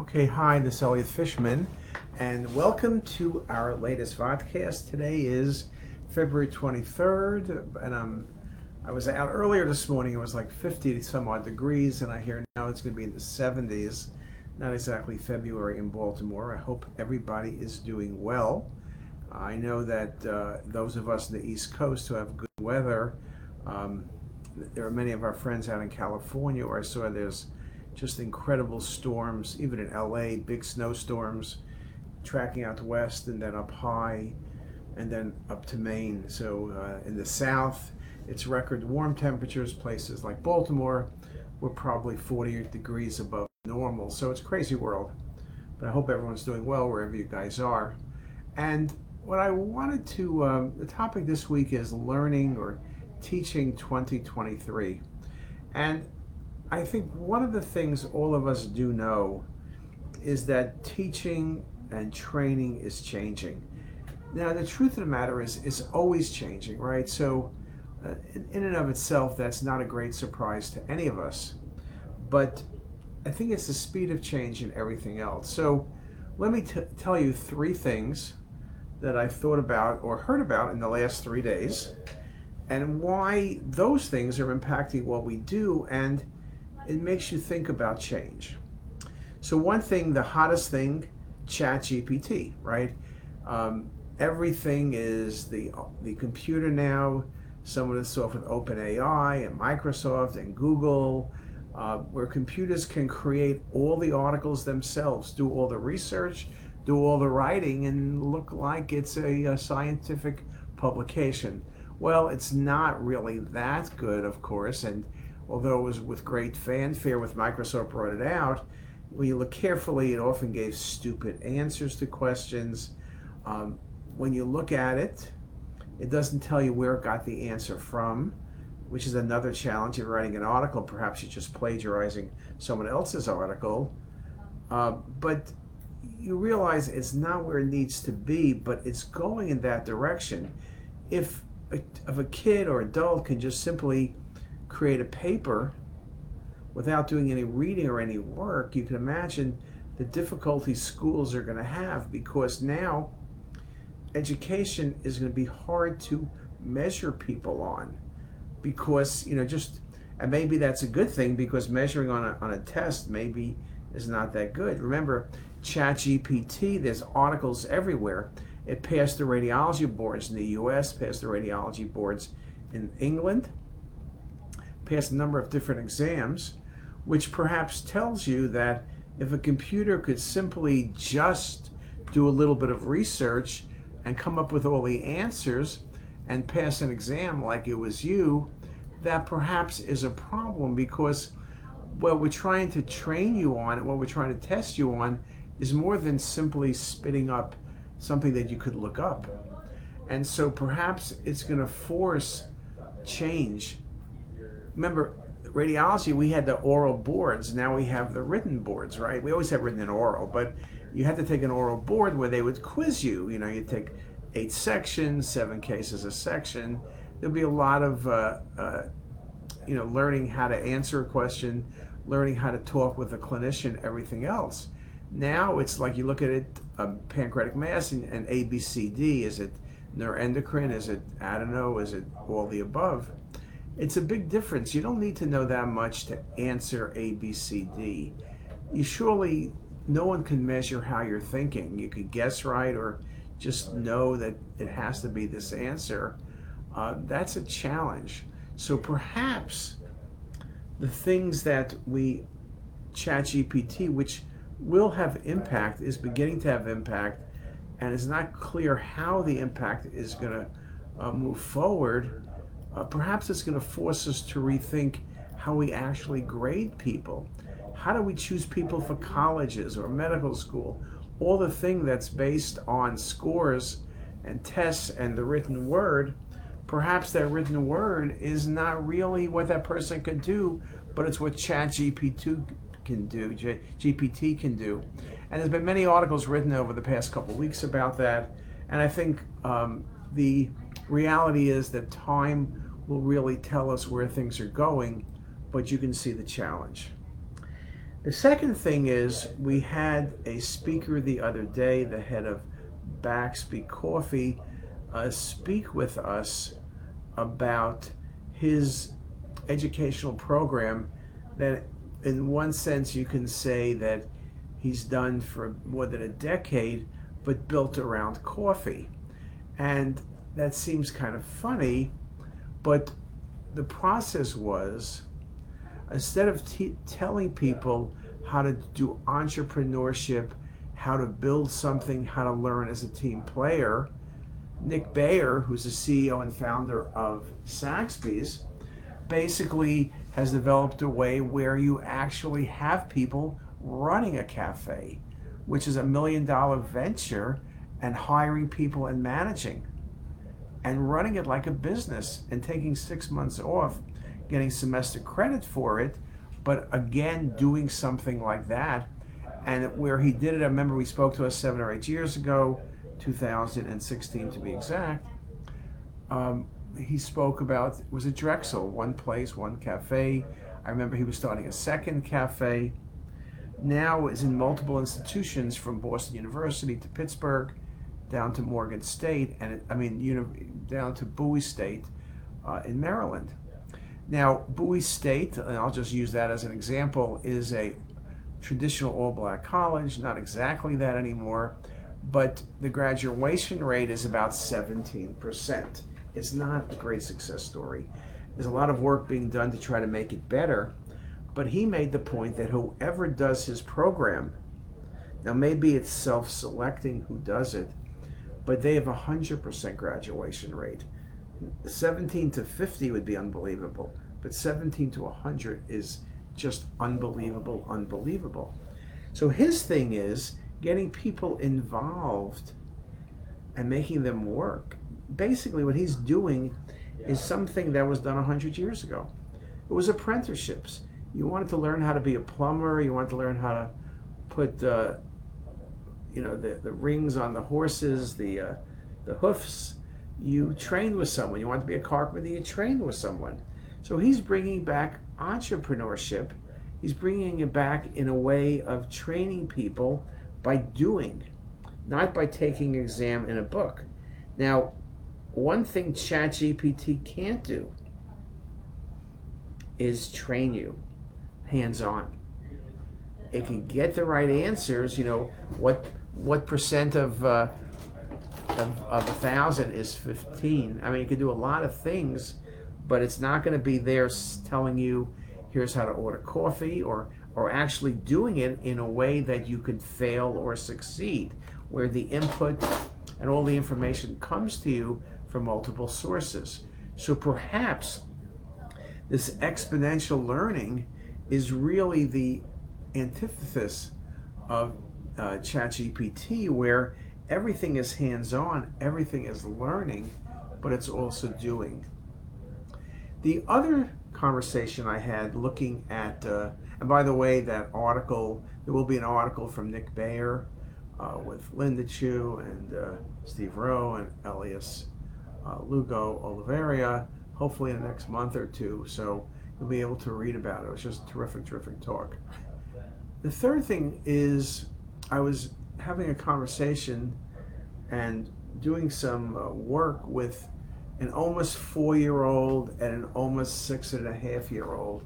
Okay, hi, this is Elliot Fishman, and welcome to our latest vodcast. Today is February 23rd, and I was out earlier this morning. It was like 50 some odd degrees, and I hear now it's going to be in the 70s. Not exactly February in Baltimore. I hope everybody is doing well. I know that those of us in the East Coast who have good weather, there are many of our friends out in California where I saw there's just incredible storms, even in LA, big snowstorms, tracking out west and then up high and then up to Maine. So in the South, it's record warm temperatures. Places like Baltimore were probably 40 degrees above normal. So it's a crazy world, but I hope everyone's doing well wherever you guys are. And what I wanted to, the topic this week is learning or teaching 2023. And I think one of the things all of us do know is that teaching and training is changing. Now, the truth of the matter is it's always changing, right? So in and of itself, that's not a great surprise to any of us. But I think it's the speed of change in everything else. So let me tell you three things that I've thought about or heard about in the last 3 days, and why those things are impacting what we do, and it makes you think about change. So one thing, the hottest thing, ChatGPT, right? Everything is the computer now. Someone that saw with OpenAI and Microsoft and Google, where computers can create all the articles themselves, do all the research, do all the writing, and look like it's a scientific publication. Well, it's not really that good, of course, and although it was with great fanfare with Microsoft brought it out, when you look carefully, it often gave stupid answers to questions. When you look at it, it doesn't tell you where it got the answer from, which is another challenge. You're writing an article, perhaps you're just plagiarizing someone else's article. But you realize it's not where it needs to be, but it's going in that direction. If a kid or adult can just simply create a paper without doing any reading or any work, you can imagine the difficulty schools are going to have, because now education is going to be hard to measure people on, because, you know, just, and maybe that's a good thing, because measuring on a test maybe is not that good. Remember, ChatGPT, there's articles everywhere. It passed the radiology boards in the US, passed the radiology boards in England, passed a number of different exams, which perhaps tells you that if a computer could simply just do a little bit of research and come up with all the answers and pass an exam like it was you, that perhaps is a problem, because what we're trying to train you on and what we're trying to test you on is more than simply spitting up something that you could look up. And so perhaps it's going to force change. Remember, radiology, we had the oral boards, now we have the written boards, right? We always had written and oral, but you had to take an oral board where they would quiz you. You know, you'd take 8 sections, 7 cases a section. There'll be a lot of, you know, learning how to answer a question, learning how to talk with a clinician, everything else. Now it's like you look at it, pancreatic mass and ABCD. Is it neuroendocrine? Is it adeno? Is it all the above? It's a big difference. You don't need to know that much to answer ABCD. You surely, no one can measure how you're thinking. You could guess right, or just know that it has to be this answer. That's a challenge. So perhaps the things that we, ChatGPT, which will have impact, is beginning to have impact, and it's not clear how the impact is going to move forward. Perhaps it's going to force us to rethink how we actually grade people. How do we choose people for colleges or medical school? All the thing that's based on scores and tests and the written word, perhaps that written word is not really what that person can do, but it's what ChatGPT can do, GPT can do. And there's been many articles written over the past couple of weeks about that. And I think the reality is that time will really tell us where things are going, but you can see the challenge. The second thing is we had a speaker the other day, the head of Baxby Coffee, speak with us about his educational program that in one sense you can say that he's done for more than a decade, but built around coffee. And that seems kind of funny, but the process was, instead of telling people how to do entrepreneurship, how to build something, how to learn as a team player, Nick Bayer, who's the CEO and founder of Saxby's, basically has developed a way where you actually have people running a cafe, which is $1 million venture, and hiring people and managing and running it like a business and taking 6 months off, getting semester credit for it, but again, doing something like that. And where he did it, I remember we spoke to us 7 or 8 years ago, 2016 to be exact. He spoke about, was it Drexel, one place, one cafe. I remember he was starting a second cafe. Now is in multiple institutions from Boston University to Pittsburgh, down to Morgan State, and I mean, down to Bowie State in Maryland. Now, Bowie State, and I'll just use that as an example, is a traditional all-black college, not exactly that anymore, but the graduation rate is about 17%. It's not a great success story. There's a lot of work being done to try to make it better, but he made the point that whoever does his program, now maybe it's self-selecting who does it, but they have a 100% graduation rate. 17 to 50 would be unbelievable, but 17 to 100 is just unbelievable, unbelievable. So his thing is getting people involved and making them work. Basically what he's doing is something that was done 100 years ago. It was apprenticeships. You wanted to learn how to be a plumber, you wanted to learn how to put the rings on the horses, the hoofs. You trained with someone. You wanted to be a carpenter, you trained with someone. So he's bringing back entrepreneurship. He's bringing it back in a way of training people by doing, not by taking an exam in a book. Now, one thing ChatGPT can't do is train you hands-on. It can get the right answers. You know, what percent of 1,000 is 15? I mean, you can do a lot of things, but it's not going to be there telling you, here's how to order coffee, or actually doing it in a way that you could fail or succeed, where the input and all the information comes to you from multiple sources. So perhaps this exponential learning is really the antithesis of ChatGPT, where everything is hands-on, everything is learning, but it's also doing. The other conversation I had looking at, and by the way, that article, there will be an article from Nick Bayer with Linda Chu and Steve Rowe and Elias Lugo Oliveria, hopefully in the next month or two, so you'll be able to read about it. It was just a terrific, terrific talk. The third thing is, I was having a conversation and doing some work with an almost 4-year-old and an almost 6.5-year-old,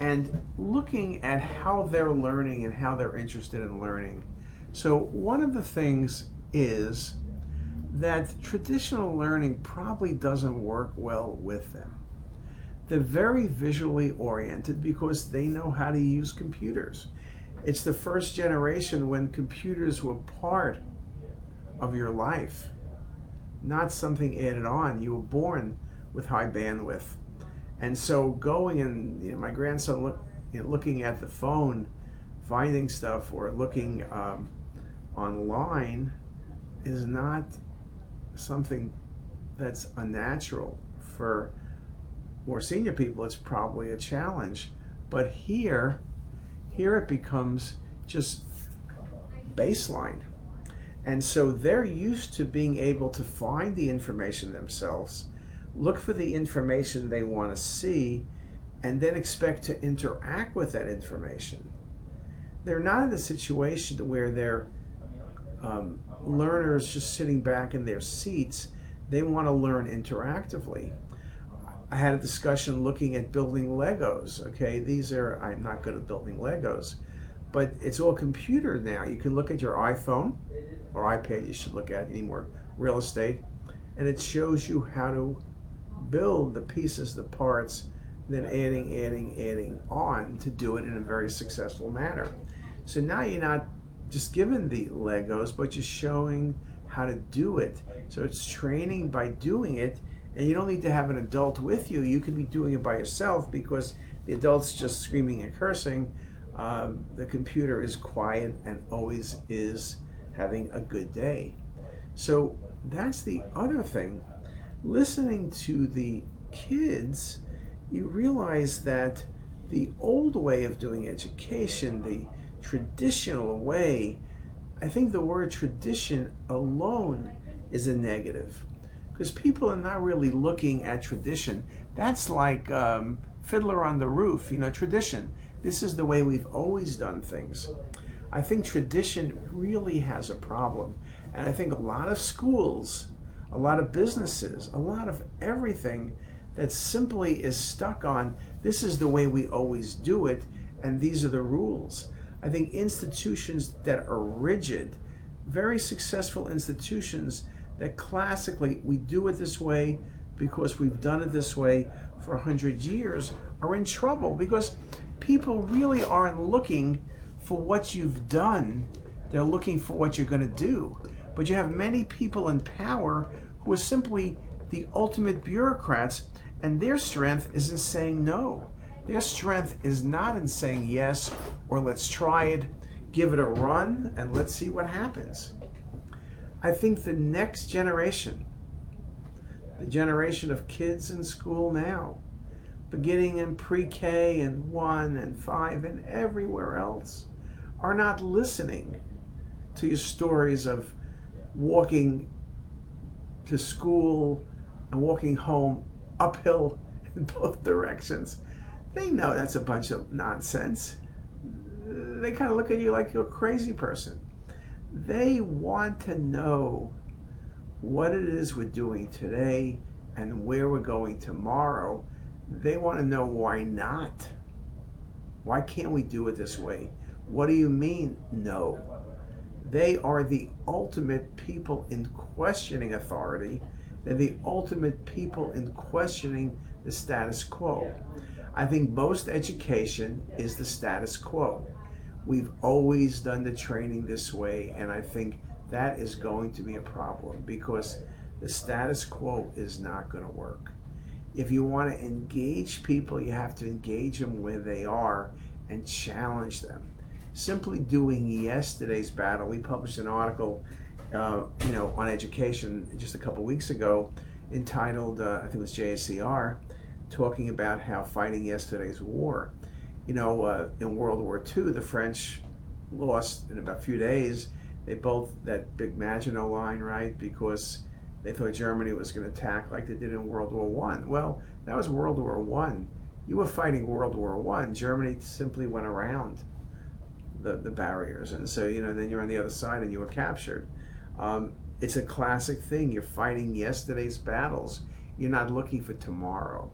and looking at how they're learning and how they're interested in learning. So one of the things is that traditional learning probably doesn't work well with them. They're very visually oriented because they know how to use computers. It's the first generation when computers were part of your life, not something added on. You were born with high bandwidth. And so going and, my grandson looking at the phone, finding stuff, or looking online is not something that's unnatural. For more senior people, it's probably a challenge. But here it becomes just baseline. And so they're used to being able to find the information themselves, look for the information they want to see, and then expect to interact with that information. they're not in a situation where they're learners just sitting back in their seats. They want to learn interactively. I had a discussion looking at building Legos. Okay, these are, I'm not good at building Legos, but it's all computer now. You can look at your iPhone or iPad, you should look at anymore, real estate, and it shows you how to build the pieces, the parts, then adding on to do it in a very successful manner. So now you're not just given the Legos, but you're showing how to do it. So it's training by doing it, and you don't need to have an adult with you. You could be doing it by yourself because the adult's just screaming and cursing. The computer is quiet and always is having a good day. So that's the other thing. Listening to the kids, you realize that the old way of doing education, the traditional way, I think the word tradition alone is a negative, because people are not really looking at tradition. That's like Fiddler on the Roof, you know, tradition. This is the way we've always done things. I think tradition really has a problem. And I think a lot of schools, a lot of businesses, a lot of everything that simply is stuck on, this is the way we always do it, and these are the rules. I think institutions that are rigid, very successful institutions that classically, we do it this way because we've done it this way for 100 years, are in trouble because people really aren't looking for what you've done. They're looking for what you're gonna do. But you have many people in power who are simply the ultimate bureaucrats, and their strength is in saying no. Their strength is not in saying yes, or let's try it, give it a run, and let's see what happens. I think the next generation, the generation of kids in school now, beginning in pre-K and 1 and 5 and everywhere else, are not listening to your stories of walking to school and walking home uphill in both directions. They know that's a bunch of nonsense. They kind of look at you like you're a crazy person. They want to know what it is we're doing today and where we're going tomorrow. They want to know why not. Why can't we do it this way? What do you mean, no? They are the ultimate people in questioning authority. They're the ultimate people in questioning the status quo. I think most education is the status quo. We've always done the training this way, and I think that is going to be a problem because the status quo is not going to work. If you want to engage people, you have to engage them where they are and challenge them. Simply doing yesterday's battle, we published an article on education just a couple weeks ago entitled, I think it was JSCR, talking about how fighting yesterday's war. You know, in World War II, the French lost in about a few days. They built that big Maginot Line, right, because they thought Germany was going to attack like they did in World War I. Well, that was World War I. You were fighting World War I. Germany simply went around the barriers, and so, you know, then you're on the other side and you were captured. It's a classic thing. You're fighting yesterday's battles. You're not looking for tomorrow.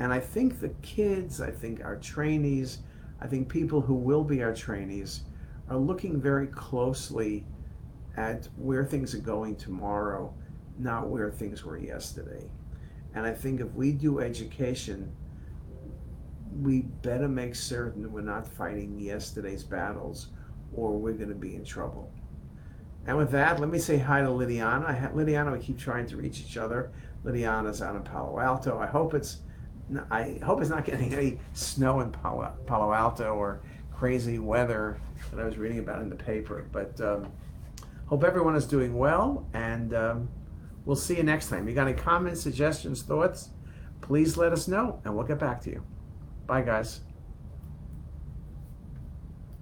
And I think the kids, I think our trainees, I think people who will be our trainees are looking very closely at where things are going tomorrow, not where things were yesterday. And I think if we do education, we better make certain that we're not fighting yesterday's battles, or we're going to be in trouble. And with that, let me say hi to Lidiana. Lidiana, we keep trying to reach each other. Lidiana's out in Palo Alto. I hope it's not getting any snow in Palo Alto or crazy weather that I was reading about in the paper. But hope everyone is doing well, and we'll see you next time. You got any comments, suggestions, thoughts? Please let us know, and we'll get back to you. Bye, guys.